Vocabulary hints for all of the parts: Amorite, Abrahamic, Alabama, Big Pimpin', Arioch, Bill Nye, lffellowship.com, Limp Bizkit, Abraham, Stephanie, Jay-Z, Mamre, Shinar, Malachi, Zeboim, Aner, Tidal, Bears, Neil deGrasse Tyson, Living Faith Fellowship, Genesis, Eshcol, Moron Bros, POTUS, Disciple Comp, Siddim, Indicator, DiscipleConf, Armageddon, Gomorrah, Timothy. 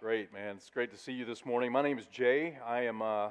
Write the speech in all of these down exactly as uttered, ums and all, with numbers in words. Great, man. It's great to see you this morning. My name is Jay. I am uh,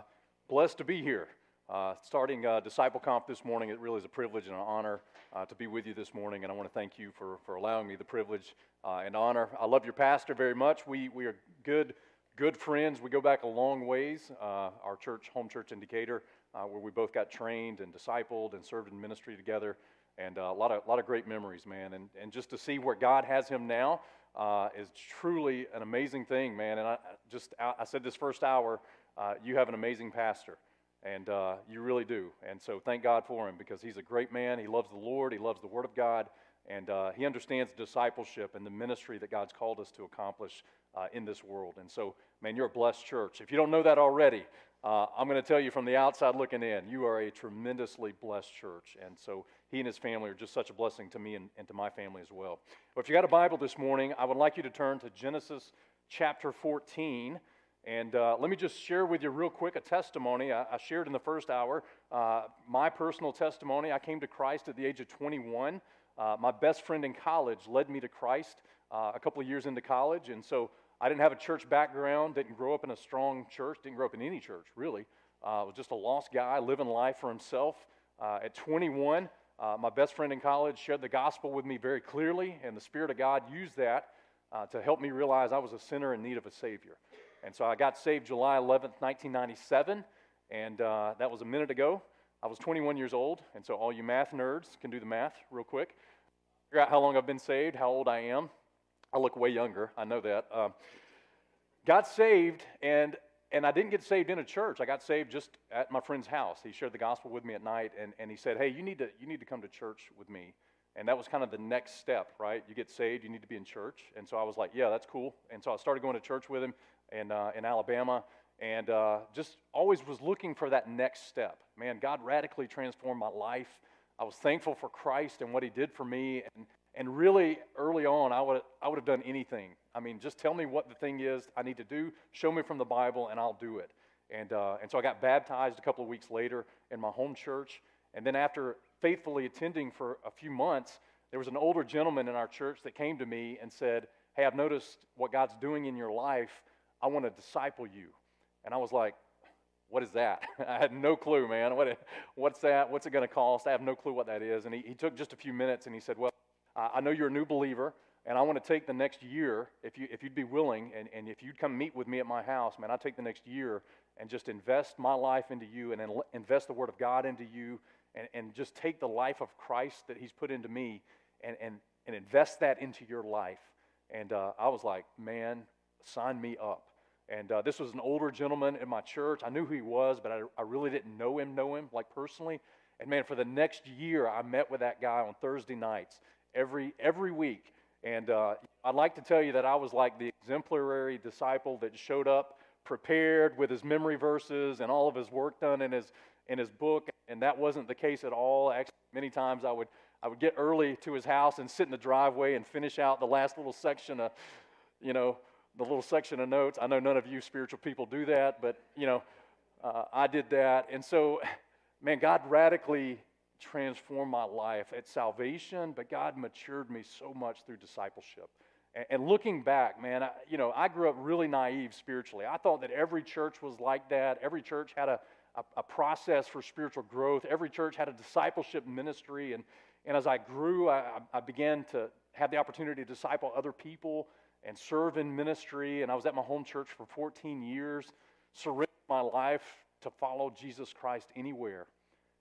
blessed to be here. Uh, starting uh, Disciple Comp this morning, it really is a privilege and an honor uh, to be with you this morning, and I want to thank you for, for allowing me the privilege uh, and honor. I love your pastor very much. We we are good good friends. We go back a long ways. Uh, our church, home church Indicator, uh, where we both got trained and discipled and served in ministry together, and uh, a lot of a lot of great memories, man. And and just to see where God has him now. Uh, is truly an amazing thing, man. And I just, I said this first hour, uh, you have an amazing pastor, and uh, you really do. And so thank God for him, because he's a great man. He loves the Lord. He loves the Word of God. And uh, he understands discipleship and the ministry that God's called us to accomplish uh, in this world. And so, man, you're a blessed church. If you don't know that already, uh, I'm going to tell you from the outside looking in, you are a tremendously blessed church. And so he and his family are just such a blessing to me and, and to my family as well. But if you got a Bible this morning, I would like you to turn to Genesis chapter fourteen. And uh, let me just share with you real quick a testimony. I, I shared in the first hour uh, my personal testimony. I came to Christ at the age of twenty-one. Uh, my best friend in college led me to Christ uh, a couple of years into college. And so I didn't have a church background, didn't grow up in a strong church, didn't grow up in any church, really. I uh, was just a lost guy living life for himself. Uh, at twenty-one... Uh, my best friend in college shared the gospel with me very clearly, and the Spirit of God used that uh, to help me realize I was a sinner in need of a Savior. And so I got saved July eleventh, nineteen ninety-seven, and uh, that was a minute ago. I was twenty-one years old, and so all you math nerds can do the math real quick. Figure out how long I've been saved, how old I am. I look way younger, I know that. Um, got saved, and... And I didn't get saved in a church. I got saved just at my friend's house. He shared the gospel with me at night, and, and he said, hey, you need to you need to come to church with me. And that was kind of the next step, right? You get saved, you need to be in church. And so I was like, yeah, that's cool. And so I started going to church with him in, uh, in Alabama, and uh, just always was looking for that next step. Man, God radically transformed my life. I was thankful for Christ and what he did for me. And, and really, early on, I would I would have done anything. I mean, just tell me what the thing is I need to do. Show me from the Bible, and I'll do it. And uh, and so I got baptized a couple of weeks later in my home church. And then after faithfully attending for a few months, there was an older gentleman in our church that came to me and said, hey, I've noticed what God's doing in your life. I want to disciple you. And I was like, what is that? I had no clue, man. What what's that? What's it going to cost? I have no clue what that is. And he, he took just a few minutes, and he said, well, I know you're a new believer, and I want to take the next year, if, you, if you'd be willing, and, and if you'd come meet with me at my house, man, I'd take the next year and just invest my life into you and in, invest the Word of God into you and, and just take the life of Christ that he's put into me and, and, and invest that into your life. And uh, I was like, man, sign me up. And uh, this was an older gentleman in my church. I knew who he was, but I, I really didn't know him, know him, like personally. And, man, for the next year, I met with that guy on Thursday nights. Every every week, and uh, I'd like to tell you that I was like the exemplary disciple that showed up prepared with his memory verses and all of his work done in his in his book, and that wasn't the case at all. Actually, many times I would I would get early to his house and sit in the driveway and finish out the last little section of, you know, the little section of notes. I know none of you spiritual people do that, but you know, uh, I did that, and so, man, God radically transformed my life at salvation, but God matured me so much through discipleship. And, and looking back, man, I, you know, I grew up really naive spiritually. I thought that every church was like that. Every church had a, a, a process for spiritual growth. Every church had a discipleship ministry. And, and as I grew, I, I began to have the opportunity to disciple other people and serve in ministry. And I was at my home church for fourteen years, surrendered my life to follow Jesus Christ anywhere.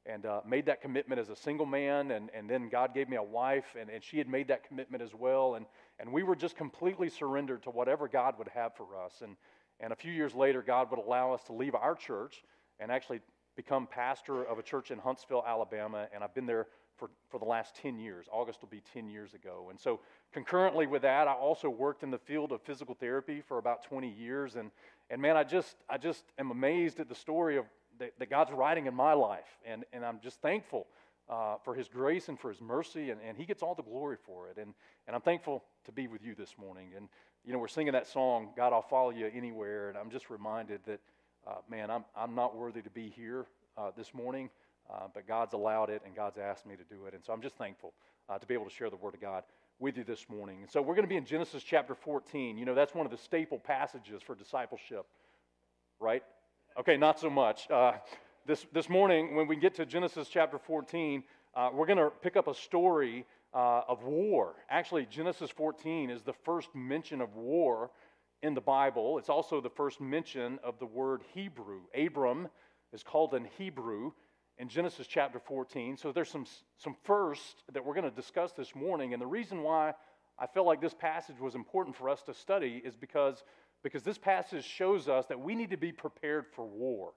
And uh, made that commitment as a single man, and, and then God gave me a wife, and, and she had made that commitment as well, and, and we were just completely surrendered to whatever God would have for us. And, and a few years later, God would allow us to leave our church and actually become pastor of a church in Huntsville, Alabama, and I've been there for, for the last ten years. August will be ten years ago. And so concurrently with that, I also worked in the field of physical therapy for about twenty years. And, and man, I just I just am amazed at the story of that, that God's writing in my life. And, and I'm just thankful uh, for his grace and for his mercy. And, and he gets all the glory for it. And, and I'm thankful to be with you this morning. And, you know, we're singing that song, God, I'll follow you anywhere. And I'm just reminded that, uh, man, I'm, I'm not worthy to be here uh, this morning. Uh, but God's allowed it, and God's asked me to do it. And so I'm just thankful uh, to be able to share the Word of God with you this morning. And so we're going to be in Genesis chapter fourteen. You know, that's one of the staple passages for discipleship, right? Okay, not so much. Uh, this, this morning, when we get to Genesis chapter fourteen, uh, we're going to pick up a story uh, of war. Actually, Genesis fourteen is the first mention of war in the Bible. It's also the first mention of the word Hebrew. Abram is called in Hebrew in Genesis chapter fourteen. So there's some some first that we're going to discuss this morning, and the reason why I felt like this passage was important for us to study is because, because this passage shows us that we need to be prepared for war.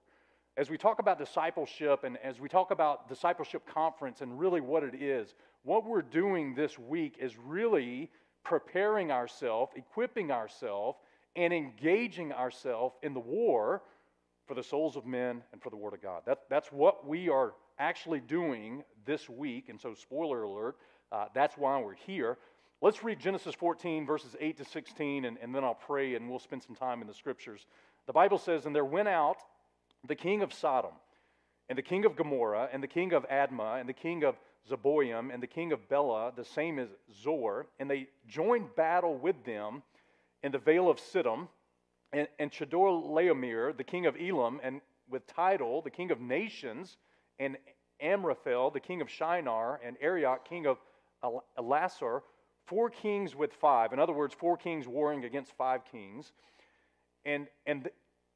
As we talk about discipleship and as we talk about discipleship conference and really what it is, what we're doing this week is really preparing ourselves, equipping ourselves, and engaging ourselves in the war for the souls of men and for the Word of God. That, that's what we are actually doing this week. And so, spoiler alert, uh, that's why we're here. Let's read Genesis fourteen, verses eight to sixteen, and, and then I'll pray and we'll spend some time in the Scriptures. The Bible says, "And there went out the king of Sodom, and the king of Gomorrah, and the king of Admah, and the king of Zeboim, and the king of Bela, the same as Zoar, and they joined battle with them in the vale of Siddim, And, and Chedor-laomer, the king of Elam, and with Tidal, the king of nations, and Amraphel, the king of Shinar, and Arioch, king of Ellasar, four kings with five." In other words, four kings warring against five kings. And, and, the,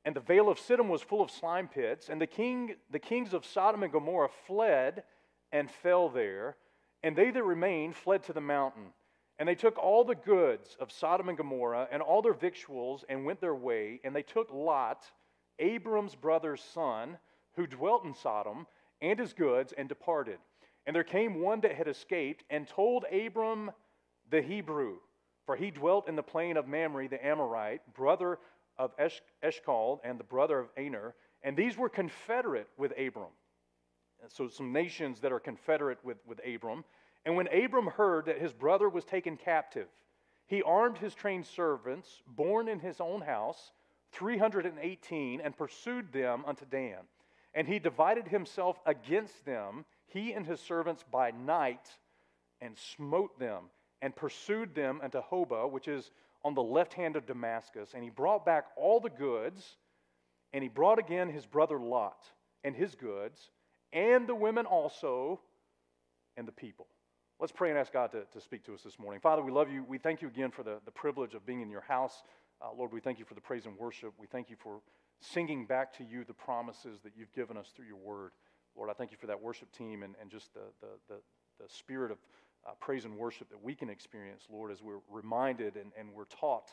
and the vale of Siddim was full of slime pits, and the, king, the kings of Sodom and Gomorrah fled and fell there, and they that remained fled to the mountain. And they took all the goods of Sodom and Gomorrah and all their victuals and went their way. And they took Lot, Abram's brother's son, who dwelt in Sodom, and his goods, and departed. And there came one that had escaped and told Abram the Hebrew, for he dwelt in the plain of Mamre the Amorite, brother of Esh- Eshcol and the brother of Aner. And these were confederate with Abram. So some nations that are confederate with, with Abram. And when Abram heard that his brother was taken captive, he armed his trained servants, born in his own house, three hundred eighteen, and pursued them unto Dan. And he divided himself against them, he and his servants, by night, and smote them, and pursued them unto Hobah, which is on the left hand of Damascus. And he brought back all the goods, and he brought again his brother Lot, and his goods, and the women also, and the people. Let's pray and ask God to, to speak to us this morning. Father, we love you. We thank you again for the, the privilege of being in your house. Uh, Lord, we thank you for the praise and worship. We thank you for singing back to you the promises that you've given us through your word. Lord, I thank you for that worship team and, and just the, the, the, the spirit of uh, praise and worship that we can experience, Lord, as we're reminded and, and we're taught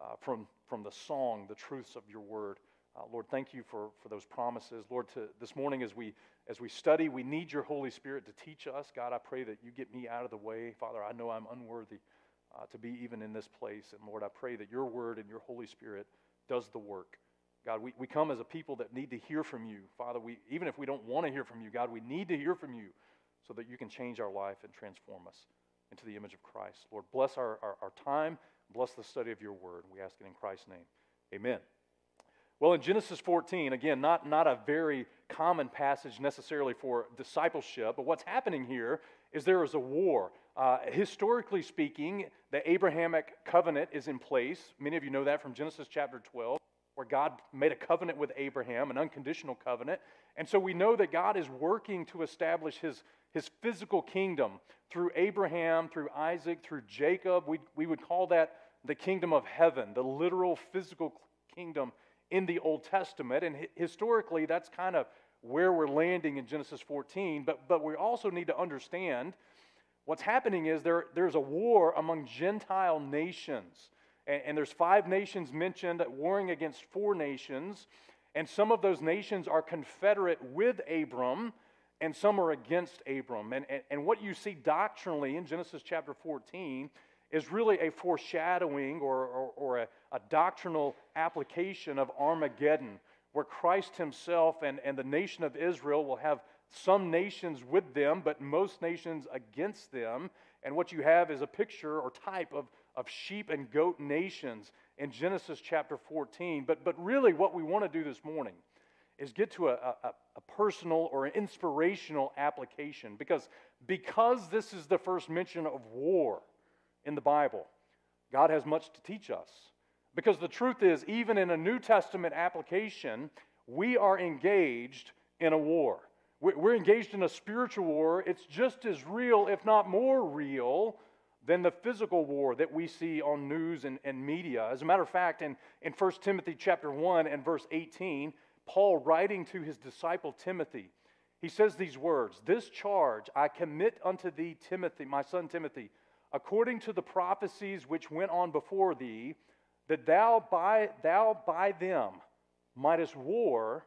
uh, from, from the song, the truths of your word. Uh, Lord, thank you for, for those promises. Lord, to, this morning as we as we study, we need your Holy Spirit to teach us. God, I pray that you get me out of the way. Father, I know I'm unworthy uh, to be even in this place. And Lord, I pray that your word and your Holy Spirit does the work. God, we, we come as a people that need to hear from you. Father, we even if we don't want to hear from you, God, we need to hear from you so that you can change our life and transform us into the image of Christ. Lord, bless our, our, our time. Bless the study of your word. We ask it in Christ's name. Amen. Well, in Genesis fourteen, again, not, not a very common passage necessarily for discipleship, but what's happening here is there is a war. Uh, historically speaking, the Abrahamic covenant is in place. Many of you know that from Genesis chapter twelve, where God made a covenant with Abraham, an unconditional covenant. And so we know that God is working to establish his, his physical kingdom through Abraham, through Isaac, through Jacob. We, we would call that the kingdom of heaven, the literal physical kingdom in the Old Testament, and historically that's kind of where we're landing in Genesis fourteen, but but we also need to understand what's happening is there there's a war among Gentile nations, and, and there's five nations mentioned warring against four nations, and some of those nations are confederate with Abram, and some are against Abram. And, and, and what you see doctrinally in Genesis chapter fourteen is really a foreshadowing or, or, or a, a doctrinal application of Armageddon, where Christ himself and, and the nation of Israel will have some nations with them, but most nations against them. And what you have is a picture or type of, of sheep and goat nations in Genesis chapter fourteen. But, but really what we want to do this morning is get to a, a, a personal or an inspirational application. Because, because this is the first mention of war in the Bible, God has much to teach us. Because the truth is, even in a New Testament application, we are engaged in a war. We're engaged in a spiritual war. It's just as real, if not more real, than the physical war that we see on news and, and media. As a matter of fact, in, in First Timothy chapter one and verse eighteen, Paul, writing to his disciple Timothy, he says these words, "This charge I commit unto thee, Timothy, my son Timothy, according to the prophecies which went on before thee, that thou by, thou by them mightest war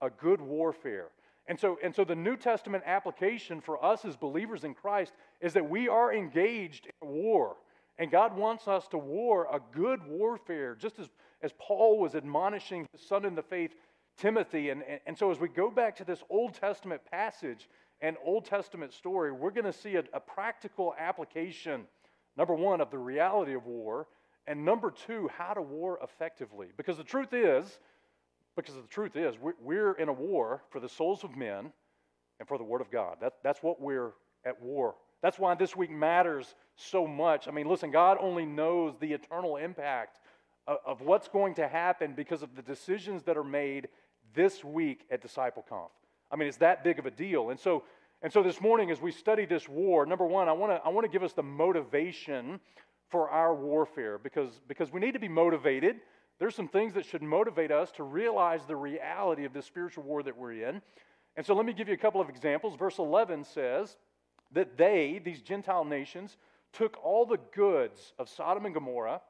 a good warfare." And so, and so the New Testament application for us as believers in Christ is that we are engaged in war. And God wants us to war a good warfare, just as, as Paul was admonishing his son in the faith, Timothy. And, and, and so as we go back to this Old Testament passage and Old Testament story, we're going to see a, a practical application, number one, of the reality of war, and number two, how to war effectively. Because the truth is, because the truth is, we're in a war for the souls of men and for the Word of God. That, that's what we're at war. That's why this week matters so much. I mean, listen, God only knows the eternal impact of, of what's going to happen because of the decisions that are made this week at DiscipleConf. I mean, it's that big of a deal. And so, and so this morning, as we study this war, number one, I want to I want to give us the motivation for our warfare, because, because we need to be motivated. There's some things that should motivate us to realize the reality of this spiritual war that we're in. And so let me give you a couple of examples. Verse eleven says that they, these Gentile nations, took all the goods of Sodom and Gomorrah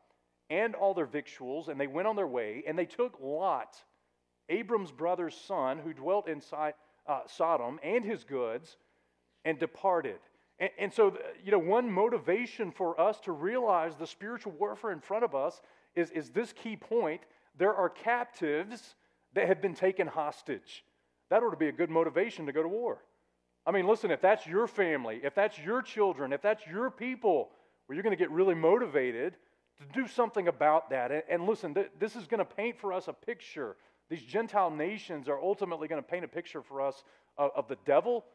and all their victuals, and they went on their way, and they took Lot, Abram's brother's son, who dwelt in Sodom, and his goods, and departed. And so, you know, one motivation for us to realize the spiritual warfare in front of us is, is this key point. There are captives that have been taken hostage. That ought to be a good motivation to go to war. I mean, listen, if that's your family, if that's your children, if that's your people, well, you're going to get really motivated to do something about that. And listen, this is going to paint for us a picture. These Gentile nations are ultimately going to paint a picture for us of, of the devil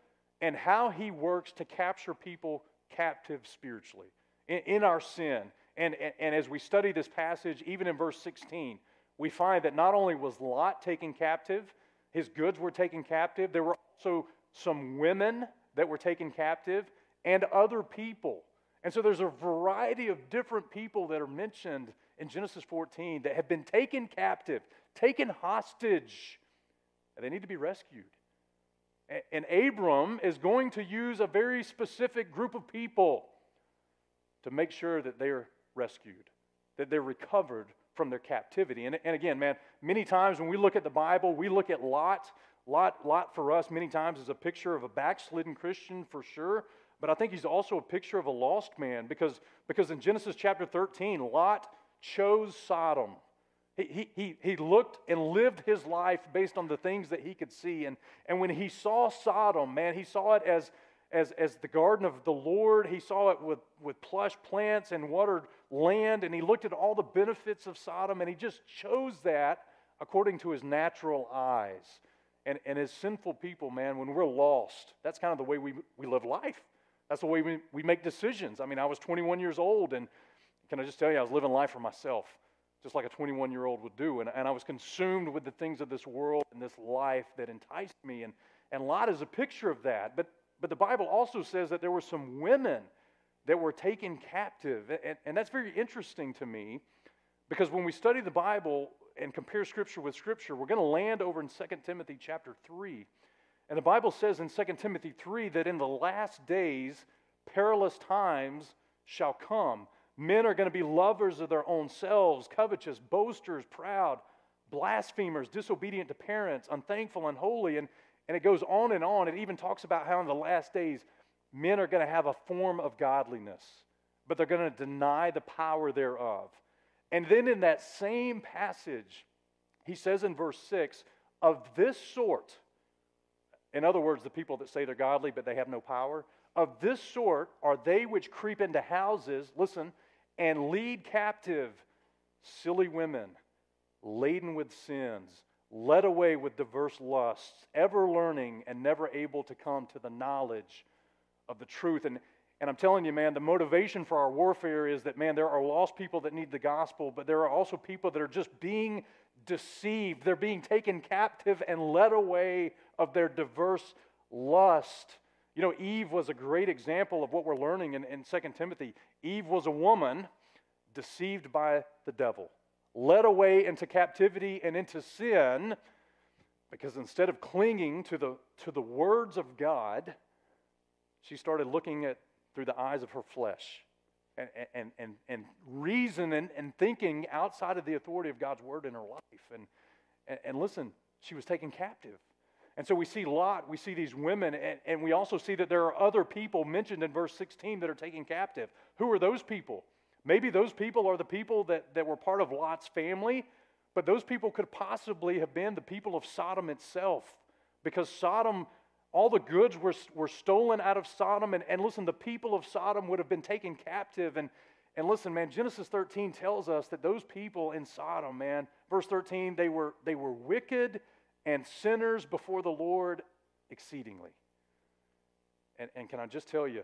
and how he works to capture people captive spiritually in, in our sin. And, and, and as we study this passage, even in verse sixteen, we find that not only was Lot taken captive, his goods were taken captive, there were also some women that were taken captive and other people. And so there's a variety of different people that are mentioned in Genesis fourteen that have been taken captive, taken hostage, and they need to be rescued. And Abram is going to use a very specific group of people to make sure that they're rescued, that they're recovered from their captivity. And, and again, man, many times when we look at the Bible, we look at Lot. Lot, Lot for us many times is a picture of a backslidden Christian for sure, but I think he's also a picture of a lost man because, because in Genesis chapter thirteen, Lot chose Sodom. He, he, he looked and lived his life based on the things that he could see. And, and when he saw Sodom, man, he saw it as, as, as the garden of the Lord. He saw it with, with plush plants and watered land. And he looked at all the benefits of Sodom, and he just chose that according to his natural eyes. And, and as sinful people, man, when we're lost, that's kind of the way we, we live life. That's the way we, we make decisions. I mean, I was twenty-one years old, and can I just tell you, I was living life for myself, just like a twenty-one-year-old would do. And, and I was consumed with the things of this world and this life that enticed me. And, and Lot is a picture of that. But, but the Bible also says that there were some women that were taken captive. And, and that's very interesting to me because when we study the Bible and compare Scripture with Scripture, we're going to land over in Second Timothy chapter three. And the Bible says in Second Timothy three that in the last days, perilous times shall come. Men are going to be lovers of their own selves, covetous, boasters, proud, blasphemers, disobedient to parents, unthankful, unholy. And, And it goes on and on. It even talks about how in the last days, men are going to have a form of godliness, but they're going to deny the power thereof. And then in that same passage, he says in verse six, of this sort, in other words, the people that say they're godly but they have no power, of this sort are they which creep into houses, listen, and lead captive silly women, laden with sins, led away with diverse lusts, ever learning and never able to come to the knowledge of the truth. And And I'm telling you, man, the motivation for our warfare is that, man, there are lost people that need the gospel, but there are also people that are just being deceived. They're being taken captive and led away of their diverse lust. You know, Eve was a great example of what we're learning in, in Second Timothy. Eve was a woman deceived by the devil, led away into captivity and into sin, because instead of clinging to the, to the words of God, she started looking at through the eyes of her flesh, and, and, and, and reason and, and thinking outside of the authority of God's word in her life. And, and, and listen, she was taken captive. And so we see Lot, we see these women, and, and we also see that there are other people mentioned in verse sixteen that are taken captive. Who are those people? Maybe those people are the people that, that were part of Lot's family, but those people could possibly have been the people of Sodom itself, because Sodom, all the goods were, were stolen out of Sodom. And, and listen, the people of Sodom would have been taken captive. And, and listen, man, Genesis thirteen tells us that those people in Sodom, man, verse thirteen, they were, they were wicked and sinners before the Lord exceedingly. And, and can I just tell you,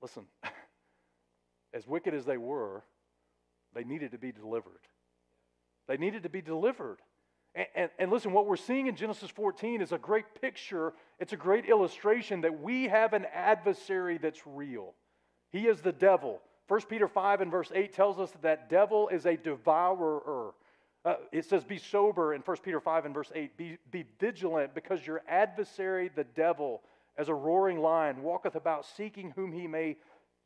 listen, as wicked as they were, they needed to be delivered. They needed to be delivered. And, and, and listen, what we're seeing in Genesis fourteen is a great picture. It's a great illustration that we have an adversary that's real. He is the devil. First Peter five and verse eight tells us that that devil is a devourer. Uh, it says, be sober in First Peter five and verse eight. Be, be vigilant, because your adversary, the devil, as a roaring lion, walketh about seeking whom he may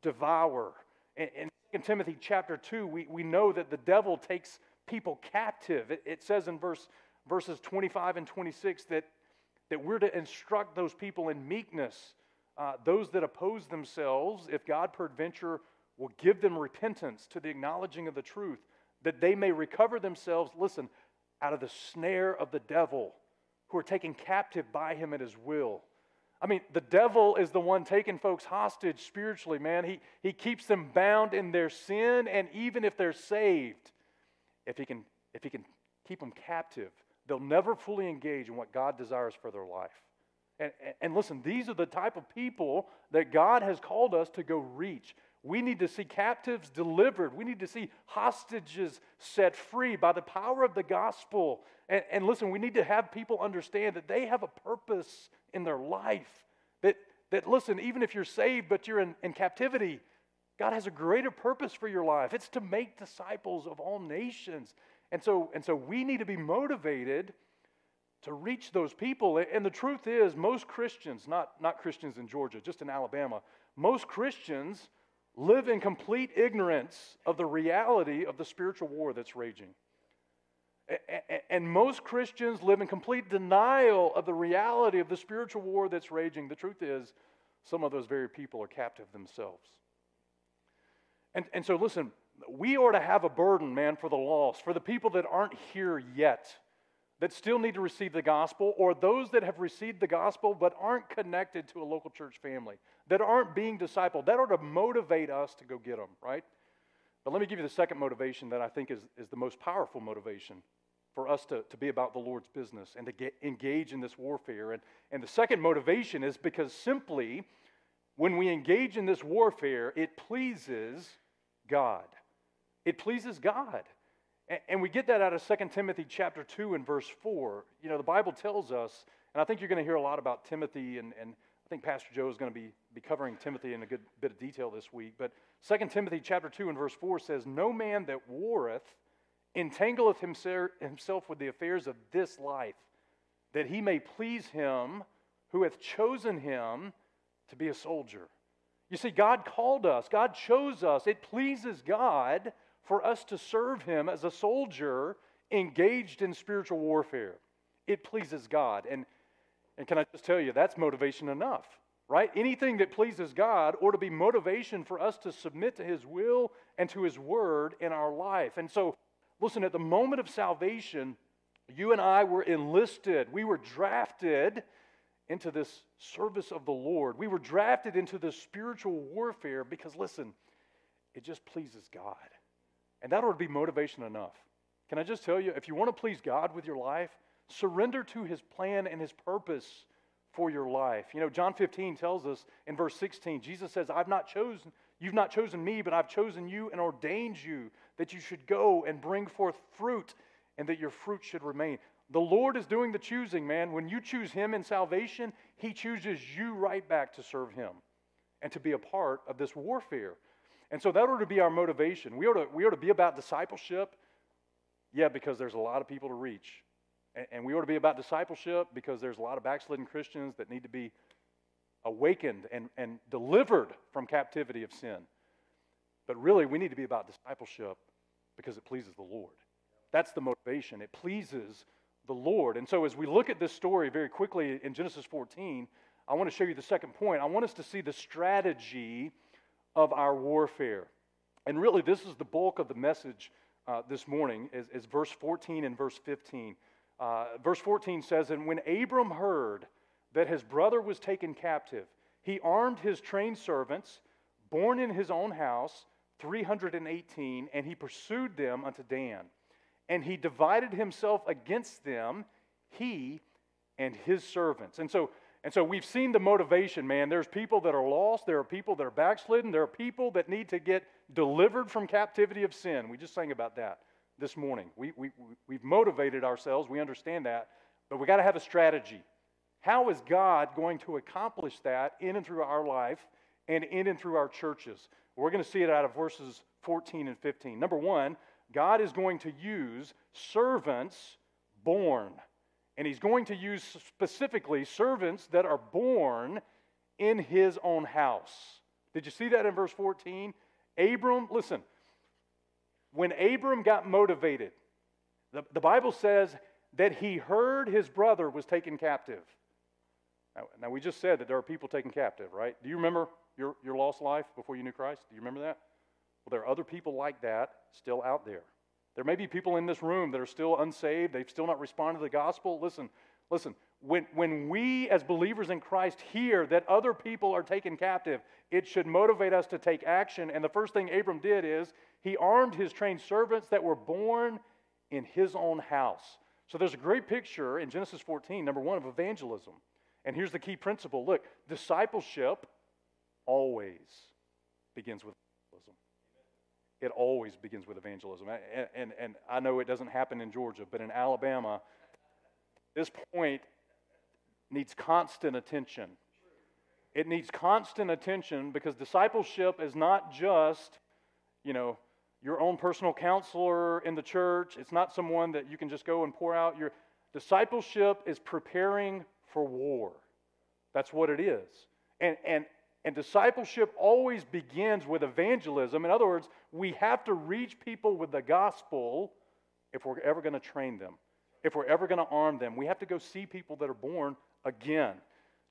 devour. And, and in Timothy chapter two, we, we know that the devil takes people captive. It, it says in verse, verses twenty-five and twenty-six that, that we're to instruct those people in meekness, uh, those that oppose themselves, if God peradventure will give them repentance to the acknowledging of the truth, that they may recover themselves, listen, out of the snare of the devil, who are taken captive by him at his will. I mean, the devil is the one taking folks hostage spiritually, man. He, he keeps them bound in their sin, and even if they're saved, If he can, if he can keep them captive, they'll never fully engage in what God desires for their life. And, and listen, these are the type of people that God has called us to go reach. We need to see captives delivered. We need to see hostages set free by the power of the gospel. And, and listen, we need to have people understand that they have a purpose in their life. That, that listen, even if you're saved but you're in, in captivity, God has a greater purpose for your life. It's to make disciples of all nations. And so, and so we need to be motivated to reach those people. And the truth is, most Christians, not, not Christians in Georgia, just in Alabama, most Christians live in complete ignorance of the reality of the spiritual war that's raging. And most Christians live in complete denial of the reality of the spiritual war that's raging. The truth is, some of those very people are captive themselves. And, and so listen, we are to have a burden, man, for the lost, for the people that aren't here yet, that still need to receive the gospel, or those that have received the gospel but aren't connected to a local church family, that aren't being discipled. That ought to motivate us to go get them, right? But let me give you the second motivation that I think is, is the most powerful motivation for us to, to be about the Lord's business and to get, engage in this warfare. And, and the second motivation is because simply when we engage in this warfare, it pleases God. It pleases God. And we get that out of Second Timothy chapter two and verse four. You know, the Bible tells us, and I think you're going to hear a lot about Timothy, and, and I think Pastor Joe is going to be, be covering Timothy in a good bit of detail this week, but Second Timothy chapter two and verse four says, no man that warreth entangleth himself with the affairs of this life, that he may please him who hath chosen him to be a soldier. You see, God called us. God chose us. It pleases God for us to serve him as a soldier engaged in spiritual warfare. It pleases God. And, And can I just tell you, that's motivation enough, right? Anything that pleases God ought to be motivation for us to submit to His will and to His word in our life. And so, listen, at the moment of salvation, you and I were enlisted. We were drafted into this service of the Lord. We were drafted into this spiritual warfare because, listen, it just pleases God. And that ought to be motivation enough. Can I just tell you, if you want to please God with your life, surrender to His plan and His purpose for your life. You know, John fifteen tells us in verse sixteen, Jesus says, I've not chosen, you've not chosen me, but I've chosen you and ordained you that you should go and bring forth fruit and that your fruit should remain. The Lord is doing the choosing, man. When you choose Him in salvation, He chooses you right back to serve Him and to be a part of this warfare. And so that ought to be our motivation. We ought to, we ought to be about discipleship, yeah, because there's a lot of people to reach. And we ought to be about discipleship because there's a lot of backslidden Christians that need to be awakened and, and delivered from captivity of sin. But really, we need to be about discipleship because it pleases the Lord. That's the motivation. It pleases the Lord. And so as we look at this story very quickly in Genesis fourteen, I want to show you the second point. I want us to see the strategy of our warfare. And really, this is the bulk of the message uh, this morning is, is verse fourteen and verse fifteen. Uh, verse fourteen says, and when Abram heard that his brother was taken captive, he armed his trained servants, born in his own house, three hundred eighteen, and he pursued them unto Dan. And he divided himself against them, he and his servants. And so, and so we've seen the motivation, man. There's people that are lost. There are people that are backslidden. There are people that need to get delivered from captivity of sin. We just sang about that this morning. We, we, we've motivated ourselves. We understand that. But we've got to have a strategy. How is God going to accomplish that in and through our life and in and through our churches? We're going to see it out of verses fourteen and fifteen. Number one, God is going to use servants born. And He's going to use specifically servants that are born in His own house. Did you see that in verse fourteen? Abram, listen. When Abram got motivated, the, the Bible says that he heard his brother was taken captive. Now, now, we just said that there are people taken captive, right? Do you remember your, your lost life before you knew Christ? Do you remember that? Well, there are other people like that still out there. There may be people in this room that are still unsaved. They've still not responded to the gospel. Listen, listen. When, when we as believers in Christ hear that other people are taken captive, it should motivate us to take action. And the first thing Abram did is he armed his trained servants that were born in his own house. So there's a great picture in Genesis fourteen, number one, of evangelism. And here's the key principle. Look, discipleship always begins with evangelism. It always begins with evangelism. And, and, and I know it doesn't happen in Georgia, but in Alabama, this point needs constant attention. It needs constant attention because discipleship is not just, you know, your own personal counselor in the church. It's not someone that you can just go and pour out your... Discipleship is preparing for war. That's what it is. And, and, and discipleship always begins with evangelism. In other words, we have to reach people with the gospel if we're ever going to train them, if we're ever going to arm them. We have to go see people that are born again.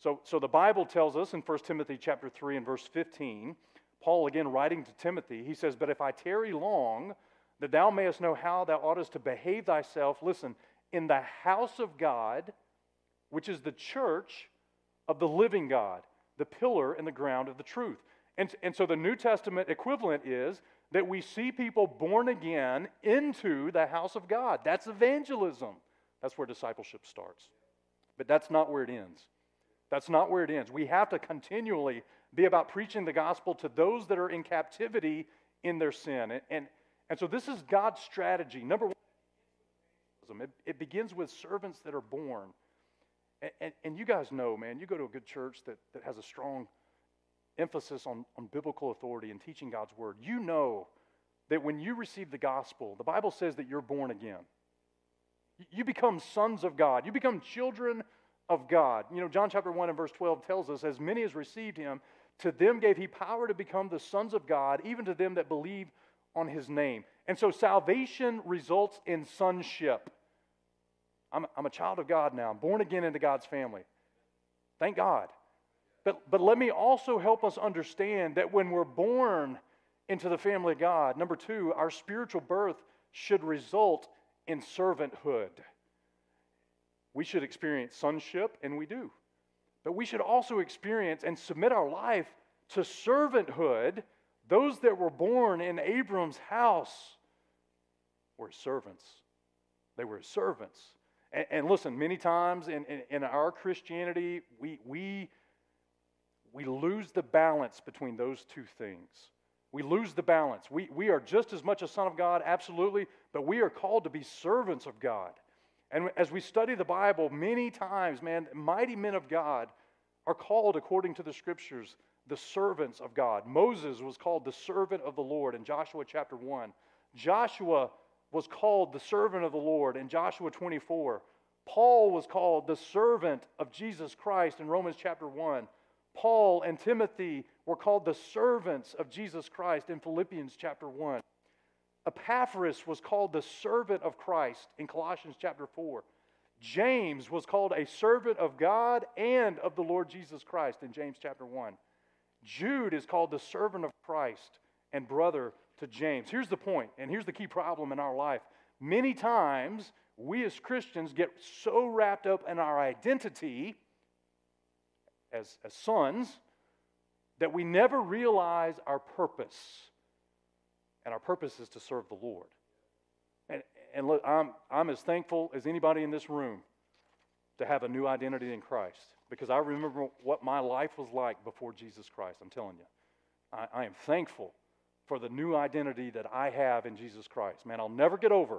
So, so the Bible tells us in First Timothy chapter three and verse fifteen, Paul again writing to Timothy, he says, but if I tarry long, that thou mayest know how thou oughtest to behave thyself, listen, in the house of God, which is the church of the living God, the pillar and the ground of the truth. And, and so the New Testament equivalent is that we see people born again into the house of God. That's evangelism. That's where discipleship starts. But that's not where it ends. That's not where it ends. We have to continually be about preaching the gospel to those that are in captivity in their sin. And, and, and so this is God's strategy. Number one, it, it begins with servants that are born. And, and, and you guys know, man, you go to a good church that, that has a strong emphasis on, on biblical authority and teaching God's word. You know that when you receive the gospel, the Bible says that you're born again. You become sons of God. You become children of God. You know, John chapter one and verse twelve tells us, as many as received Him, to them gave He power to become the sons of God, even to them that believe on His name. And so salvation results in sonship. I'm, I'm a child of God now. I'm born again into God's family. Thank God. But, but let me also help us understand that when we're born into the family of God, number two, our spiritual birth should result in servanthood. We should experience sonship, and we do. But we should also experience and submit our life to servanthood. Those that were born in Abram's house were servants. They were servants. And, and listen, many times in, in, in our Christianity, we, we, we lose the balance between those two things. We lose the balance. We, we are just as much a son of God, absolutely, but we are called to be servants of God. And as we study the Bible, many times, man, mighty men of God are called, according to the Scriptures, the servants of God. Moses was called the servant of the Lord in Joshua chapter one. Joshua was called the servant of the Lord in Joshua twenty-four. Paul was called the servant of Jesus Christ in Romans chapter one. Paul and Timothy were called the servants of Jesus Christ in Philippians chapter one. Epaphras was called the servant of Christ in Colossians chapter four. James was called a servant of God and of the Lord Jesus Christ in James chapter one. Jude is called the servant of Christ and brother to James. Here's the point, and here's the key problem in our life. Many times, we as Christians get so wrapped up in our identity as, as sons that we never realize our purpose. And our purpose is to serve the Lord. And, and look, I'm, I'm as thankful as anybody in this room to have a new identity in Christ, because I remember what my life was like before Jesus Christ. I'm telling you, I, I am thankful for the new identity that I have in Jesus Christ. Man, I'll never get over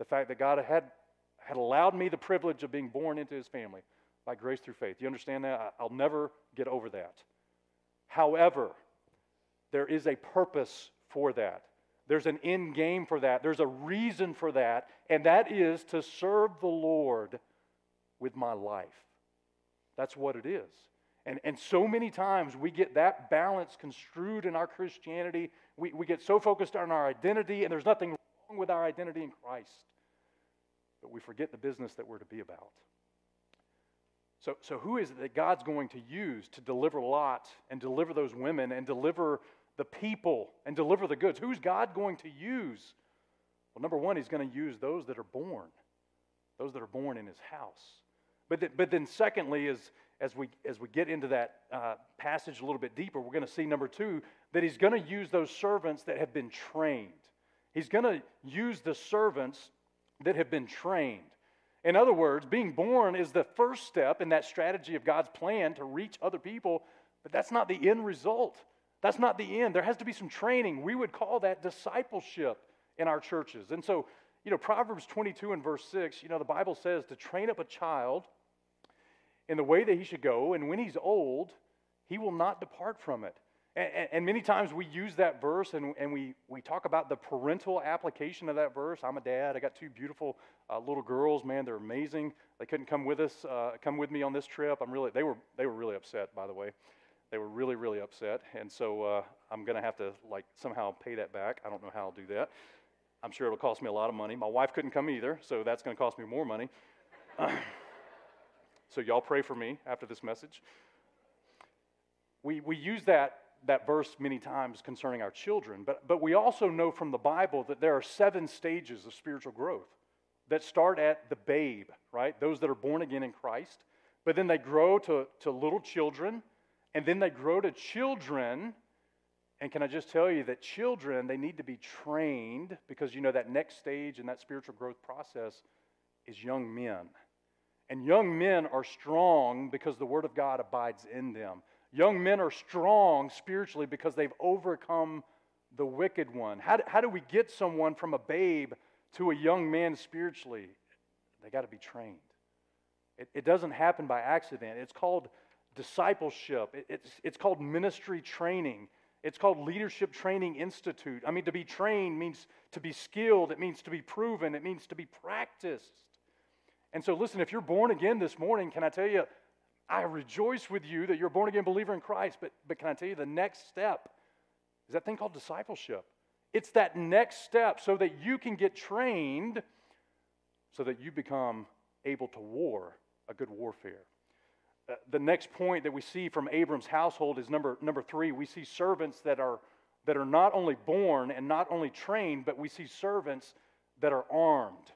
the fact that God had, had allowed me the privilege of being born into His family by grace through faith. You understand that? I'll never get over that. However, there is a purpose for that. There's an end game for that. There's a reason for that, and that is to serve the Lord with my life. That's what it is. And, and so many times we get that balance construed in our Christianity. We, we get so focused on our identity, and there's nothing wrong with our identity in Christ, but we forget the business that we're to be about. So, so who is it that God's going to use to deliver Lot and deliver those women and deliver the people and deliver the goods? Who's God going to use? Well, number one, He's going to use those that are born, those that are born in His house. But th- but then secondly, is as we as we get into that uh, passage a little bit deeper, we're going to see number two, that He's going to use those servants that have been trained. He's going to use the servants that have been trained. In other words, being born is the first step in that strategy of God's plan to reach other people, but that's not the end result. That's not the end. There has to be some training. We would call that discipleship in our churches. And so, you know, Proverbs twenty-two and verse six, you know, the Bible says to train up a child in the way that he should go, and when he's old, he will not depart from it. And, and many times we use that verse, and, and we, we talk about the parental application of that verse. I'm a dad. I got two beautiful uh, little girls. Man, they're amazing. They couldn't come with us, uh, come with me on this trip. I'm really, they were, they were really upset, by the way. They were really, really upset, and so uh, I'm going to have to, like, somehow pay that back. I don't know how I'll do that. I'm sure it'll cost me a lot of money. My wife couldn't come either, so that's going to cost me more money. Uh, so y'all pray for me after this message. We we use that that verse many times concerning our children, but but we also know from the Bible that there are seven stages of spiritual growth that start at the babe, right? Those that are born again in Christ, but then they grow to to little children. And then they grow to children, and can I just tell you that children, they need to be trained, because, you know, that next stage in that spiritual growth process is young men. And young men are strong because the Word of God abides in them. Young men are strong spiritually because they've overcome the wicked one. How do, how do we get someone from a babe to a young man spiritually? They got to be trained. It, it doesn't happen by accident. It's called discipleship. It's, it's called ministry training. It's called Leadership Training Institute. I mean, to be trained means to be skilled. It means to be proven. It means to be practiced. And so listen, if you're born again this morning, can I tell you, I rejoice with you that you're a born again believer in Christ, but, but can I tell you the next step is that thing called discipleship. It's that next step so that you can get trained so that you become able to war a good warfare. uh, the next point that we see from Abram's household is number number three. We see servants that are that are not only born and not only trained, but we see servants that are armed,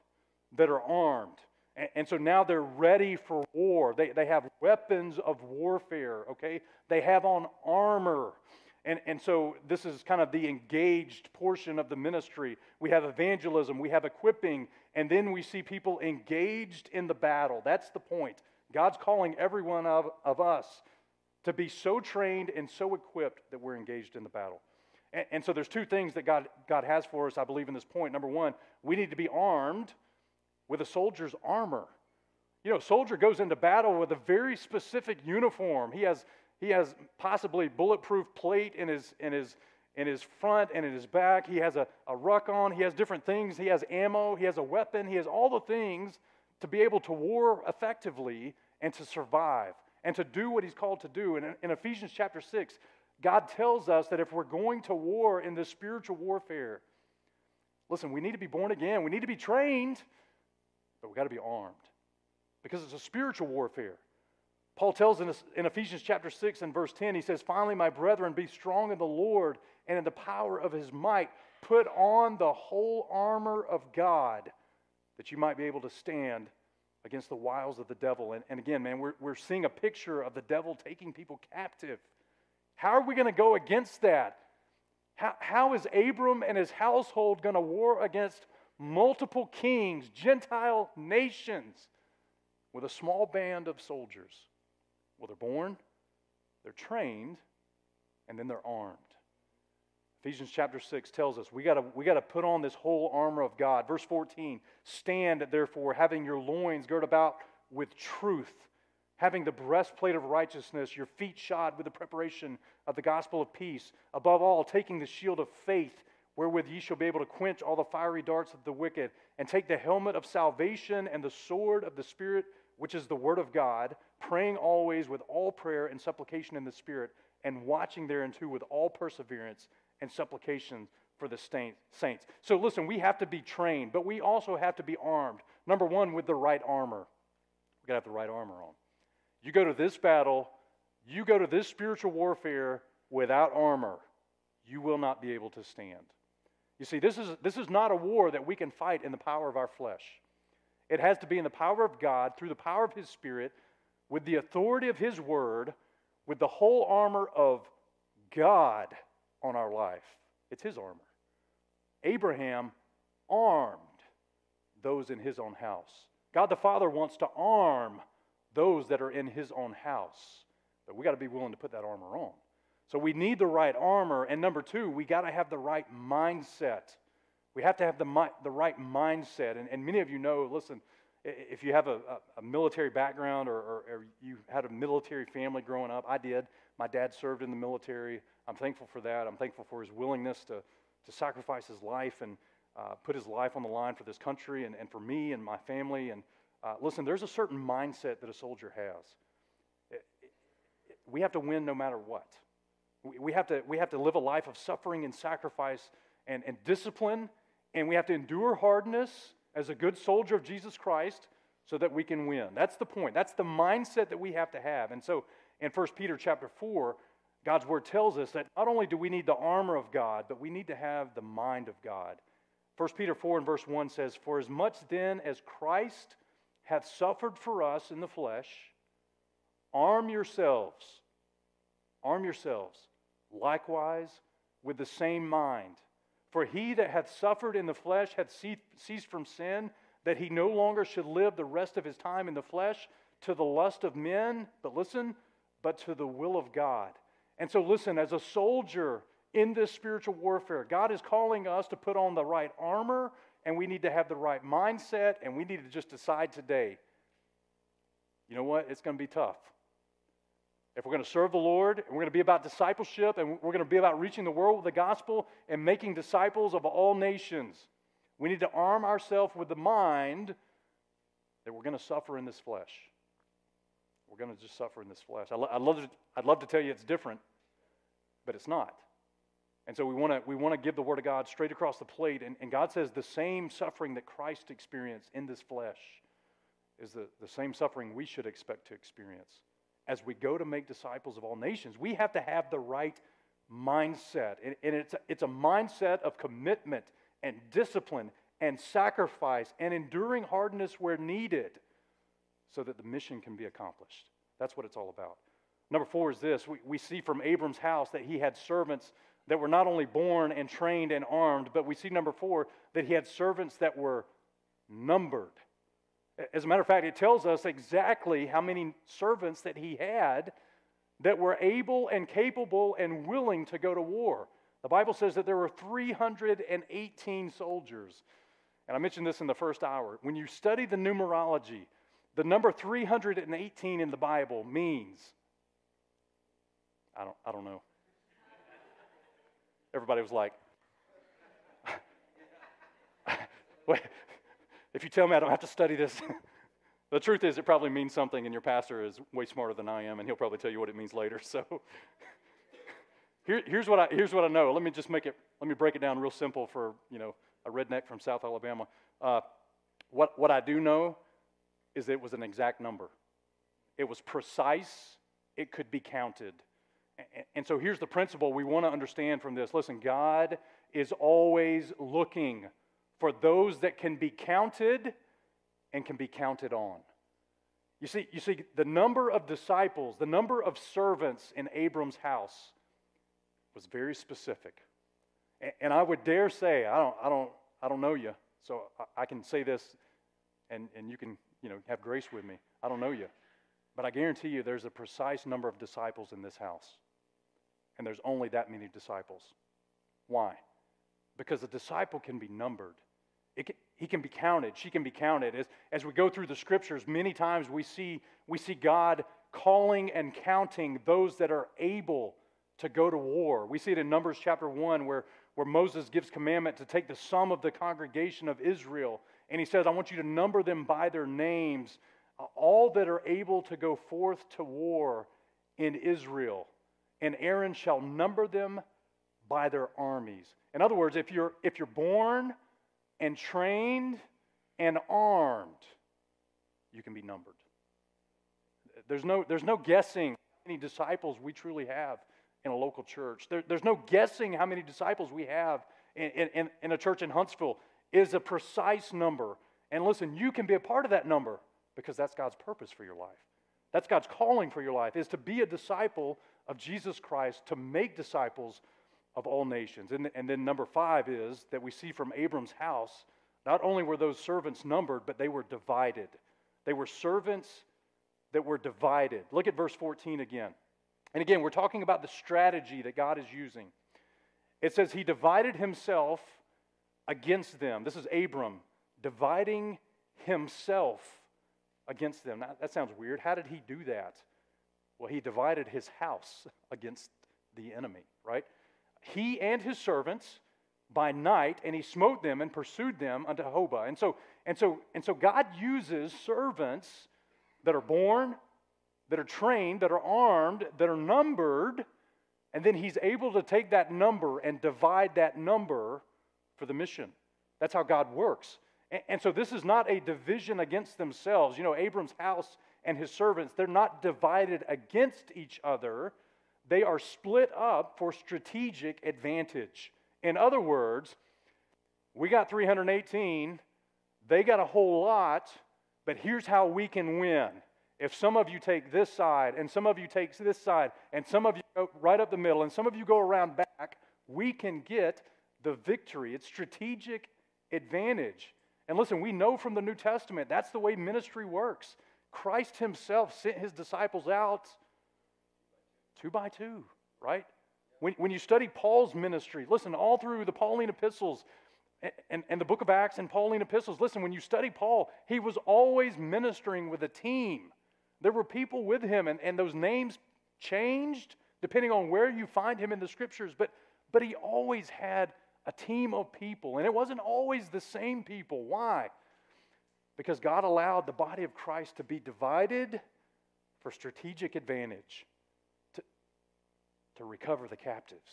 that are armed. And, and so now they're ready for war. They they have weapons of warfare, okay? They have on armor. And, and so this is kind of the engaged portion of the ministry. We have evangelism, we have equipping, and then we see people engaged in the battle. That's the point. God's calling every one of, of us to be so trained and so equipped that we're engaged in the battle. And, and so there's two things that God, God has for us, I believe, in this point. Number one, we need to be armed with a soldier's armor. You know, a soldier goes into battle with a very specific uniform. He has... He has possibly bulletproof plate in his in his in his front and in his back. He has a, a ruck on. He has different things. He has ammo. He has a weapon. He has all the things to be able to war effectively and to survive and to do what he's called to do. And in, in Ephesians chapter six, God tells us that if we're going to war in this spiritual warfare, listen, we need to be born again. We need to be trained, but we've got to be armed because it's a spiritual warfare. Paul tells in Ephesians chapter six and verse ten, he says, "Finally, my brethren, be strong in the Lord and in the power of his might. Put on the whole armor of God that you might be able to stand against the wiles of the devil." And, and again, man, we're, we're seeing a picture of the devil taking people captive. How are we going to go against that? How, how is Abram and his household going to war against multiple kings, Gentile nations, with a small band of soldiers? Well, they're born, they're trained, and then they're armed. Ephesians chapter six tells us we gotta we gotta put on this whole armor of God. Verse fourteen, "Stand therefore, having your loins girt about with truth, having the breastplate of righteousness, your feet shod with the preparation of the gospel of peace. Above all, taking the shield of faith, wherewith ye shall be able to quench all the fiery darts of the wicked, and take the helmet of salvation and the sword of the Spirit, which is the word of God, praying always with all prayer and supplication in the Spirit, and watching thereunto with all perseverance and supplication for the saints." So listen, we have to be trained, but we also have to be armed. Number one, with the right armor. We've got to have the right armor on. You go to this battle, you go to this spiritual warfare without armor, you will not be able to stand. You see, this is, this is not a war that we can fight in the power of our flesh. It has to be in the power of God, through the power of His Spirit, with the authority of His Word, with the whole armor of God on our life. It's His armor. Abraham armed those in his own house. God the Father wants to arm those that are in His own house. But we got to be willing to put that armor on. So we need the right armor. And number two, we got to have the right mindset. We have to have the, mi- the right mindset. And, and many of you know, listen, if you have a, a military background or, or, or you had a military family growing up, I did. My dad served in the military. I'm thankful for that. I'm thankful for his willingness to, to sacrifice his life and uh, put his life on the line for this country and, and for me and my family. And uh, listen, there's a certain mindset that a soldier has. It, it, it, we have to win no matter what. We, we, have to, we have to live a life of suffering and sacrifice and, and discipline. And we have to endure hardness as a good soldier of Jesus Christ so that we can win. That's the point. That's the mindset that we have to have. And so in First Peter chapter four, God's word tells us that not only do we need the armor of God, but we need to have the mind of God. First Peter four and verse one says, "For as much then as Christ hath suffered for us in the flesh, arm yourselves, arm yourselves, likewise with the same mind. For he that hath suffered in the flesh hath ceased from sin, that he no longer should live the rest of his time in the flesh to the lust of men," but listen, "but to the will of God." And so listen, as a soldier in this spiritual warfare, God is calling us to put on the right armor, and we need to have the right mindset, and we need to just decide today, you know what, it's going to be tough. If we're going to serve the Lord, and we're going to be about discipleship, and we're going to be about reaching the world with the gospel and making disciples of all nations, we need to arm ourselves with the mind that we're going to suffer in this flesh. We're going to just suffer in this flesh. I lo- I'd love to, I'd love to tell you it's different, but it's not. And so we want to we want to give the Word of God straight across the plate, and, and God says the same suffering that Christ experienced in this flesh is the, the same suffering we should expect to experience as we go to make disciples of all nations, we have to have the right mindset. And, and it's, a, it's a mindset of commitment and discipline and sacrifice and enduring hardness where needed so that the mission can be accomplished. That's what it's all about. Number four is this. We, we see from Abram's house that he had servants that were not only born and trained and armed, but we see, number four, that he had servants that were numbered. As a matter of fact, it tells us exactly how many servants that he had that were able and capable and willing to go to war. The Bible says that there were three hundred eighteen soldiers. And I mentioned this in the first hour. When you study the numerology, the number three hundred eighteen in the Bible means, I don't, I don't know. Everybody was like, wait. If you tell me I don't have to study this, the truth is it probably means something, and your pastor is way smarter than I am, and he'll probably tell you what it means later. So Here, here's what I here's what I know. Let me just make it. Let me break it down real simple for you know a redneck from South Alabama. Uh, what what I do know is that it was an exact number. It was precise. It could be counted. And, and so here's the principle we want to understand from this. Listen, God is always looking for those that can be counted and can be counted on. You see, you see, the number of disciples, the number of servants in Abram's house was very specific. And, and I would dare say, I don't, I don't, I don't know you, so I, I can say this, and, and you can, you know, have grace with me. I don't know you, but I guarantee you there's a precise number of disciples in this house, and there's only that many disciples. Why? Because a disciple can be numbered. It can, he can be counted. She can be counted. As, as we go through the scriptures, many times we see, we see God calling and counting those that are able to go to war. We see it in Numbers chapter one where, where Moses gives commandment to take the sum of the congregation of Israel. And he says, I want you to number them by their names, all that are able to go forth to war in Israel. And Aaron shall number them by their armies. In other words, if you're, if you're born and trained and armed, you can be numbered. There's no, there's no guessing how many disciples we truly have in a local church. There, there's no guessing how many disciples we have in, in, in a church in Huntsville. It is a precise number. And listen, you can be a part of that number because that's God's purpose for your life. That's God's calling for your life, is to be a disciple of Jesus Christ, to make disciples of all nations. And, and then number five is that we see from Abram's house, not only were those servants numbered, but they were divided. They were servants that were divided. Look at verse fourteen again. And again, we're talking about the strategy that God is using. It says, he divided himself against them. This is Abram dividing himself against them. Now, that sounds weird. How did he do that? Well, he divided his house against the enemy, right? He and his servants by night, and he smote them and pursued them unto Hobah. And so, and so, and so God uses servants that are born, that are trained, that are armed, that are numbered, and then he's able to take that number and divide that number for the mission. That's how God works. And, and so this is not a division against themselves. You know, Abram's house and his servants, they're not divided against each other. They are split up for strategic advantage. In other words, we got three hundred eighteen, they got a whole lot, but here's how we can win. If some of you take this side, and some of you take this side, and some of you go right up the middle, and some of you go around back, we can get the victory. It's strategic advantage. And listen, we know from the New Testament, that's the way ministry works. Christ himself sent his disciples out two by two, right? When, when you study Paul's ministry, listen, all through the Pauline epistles and, and, and the book of Acts and Pauline epistles, listen, when you study Paul, he was always ministering with a team. There were people with him, and, and those names changed depending on where you find him in the scriptures, but, but he always had a team of people, and it wasn't always the same people. Why? Because God allowed the body of Christ to be divided for strategic advantage, to recover the captives.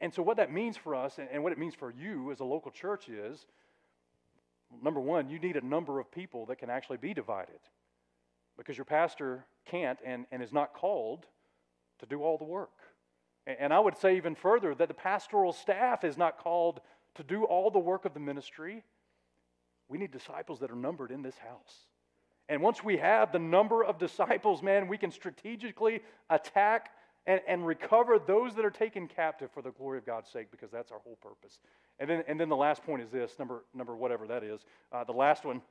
And so what that means for us and what it means for you as a local church is, number one, you need a number of people that can actually be divided. because your pastor can't and, and is not called to do all the work. And, and I would say even further that the pastoral staff is not called to do all the work of the ministry. We need disciples that are numbered in this house. And once we have the number of disciples, man, we can strategically attack and, and recover those that are taken captive for the glory of God's sake, because that's our whole purpose. And then, and then the last point is this, number number whatever that is. Uh, the last one,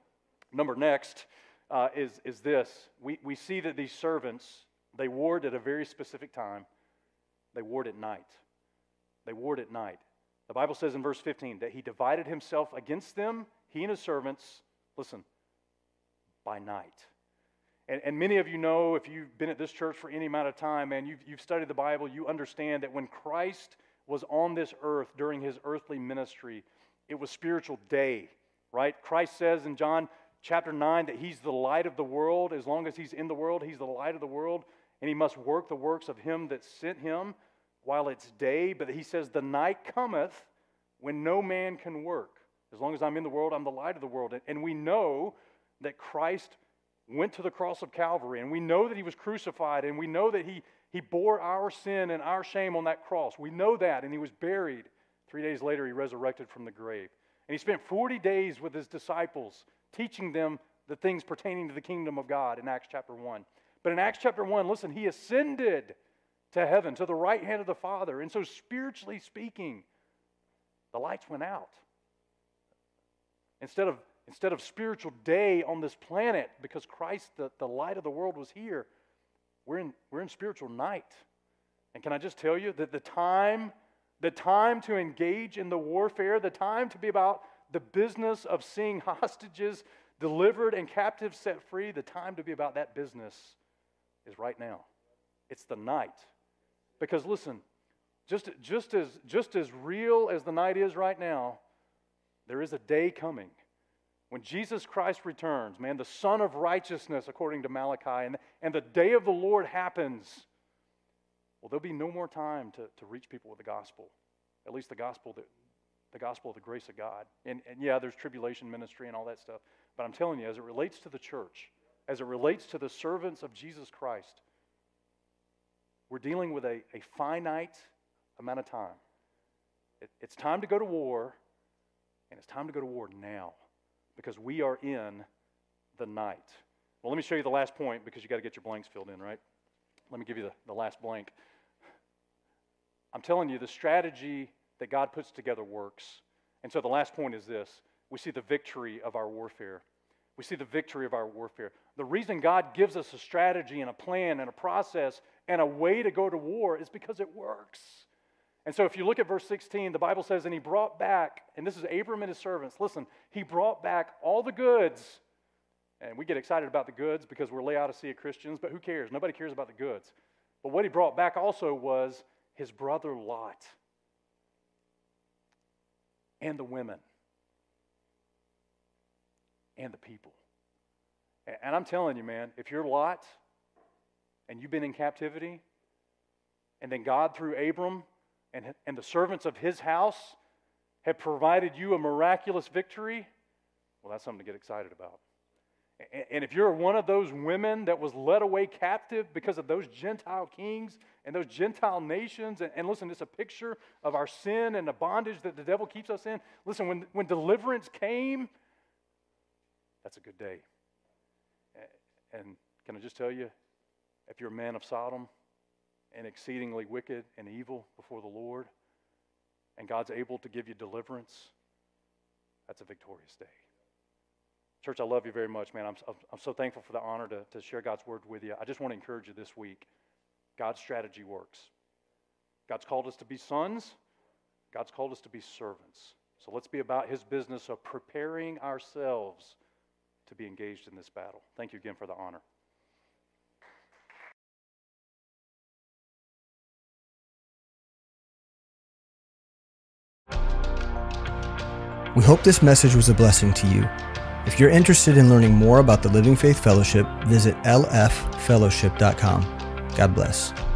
number next, uh, is, is this. We, we see that these servants, they warred at a very specific time. They warred at night. They warred at night. The Bible says in verse fifteen that he divided himself against them, he and his servants, listen, by night. And, and many of you know, if you've been at this church for any amount of time, man, you've, you've studied the Bible, you understand that when Christ was on this earth during his earthly ministry, it was spiritual day, right? Christ says in John chapter nine that he's the light of the world. As long as he's in the world, he's the light of the world, and he must work the works of him that sent him while it's day. But he says, the night cometh when no man can work. As long as I'm in the world, I'm the light of the world. And we know that Christ went to the cross of Calvary, and we know that he was crucified, and we know that he, he bore our sin and our shame on that cross. We know that, and he was buried. Three days later, he resurrected from the grave. And he spent forty days with his disciples, teaching them the things pertaining to the kingdom of God in Acts chapter one. But in Acts chapter one, listen, he ascended to heaven, to the right hand of the Father. And so spiritually speaking, the lights went out. Instead of Instead of spiritual day on this planet, because Christ, the, the light of the world, was here, we're in, we're in spiritual night. And can I just tell you that the time, the time to engage in the warfare, the time to be about the business of seeing hostages delivered and captives set free, the time to be about that business is right now. It's the night. Because listen, just, just, as, just as real as the night is right now, there is a day coming. When Jesus Christ returns, man, the Son of Righteousness, according to Malachi, and, and the day of the Lord happens, well, there'll be no more time to, to reach people with the gospel, at least the gospel, that, the gospel of the grace of God. And, and yeah, there's tribulation ministry and all that stuff, but I'm telling you, as it relates to the church, as it relates to the servants of Jesus Christ, we're dealing with a, a finite amount of time. It, it's time to go to war, and it's time to go to war now, because we are in the night. Well, let me show you the last point, because you got to get your blanks filled in, right? Let me give you the, the last blank. I'm telling you, the strategy that God puts together works. And so the last point is this. We see the victory of our warfare. We see the victory of our warfare. The reason God gives us a strategy and a plan and a process and a way to go to war is because it works. And so if you look at verse sixteen, the Bible says, and he brought back, and this is Abram and his servants, listen, he brought back all the goods. And we get excited about the goods because we're Laodicea Christians, but who cares? Nobody cares about the goods. But what he brought back also was his brother Lot and the women and the people. And I'm telling you, man, if you're Lot and you've been in captivity, and then God through Abram And, and the servants of his house have provided you a miraculous victory, well, that's something to get excited about. And, and if you're one of those women that was led away captive because of those Gentile kings and those Gentile nations, and, and listen, it's a picture of our sin and the bondage that the devil keeps us in. Listen, when, when deliverance came, that's a good day. And can I just tell you, if you're a man of Sodom, and exceedingly wicked and evil before the Lord, and God's able to give you deliverance, that's a victorious day. Church, I love you very much, man. I'm, I'm so thankful for the honor to, to share God's word with you. I just want to encourage you this week. God's strategy works. God's called us to be sons. God's called us to be servants. So let's be about his business of preparing ourselves to be engaged in this battle. Thank you again for the honor. We hope this message was a blessing to you. If you're interested in learning more about the Living Faith Fellowship, visit l f fellowship dot com. God bless.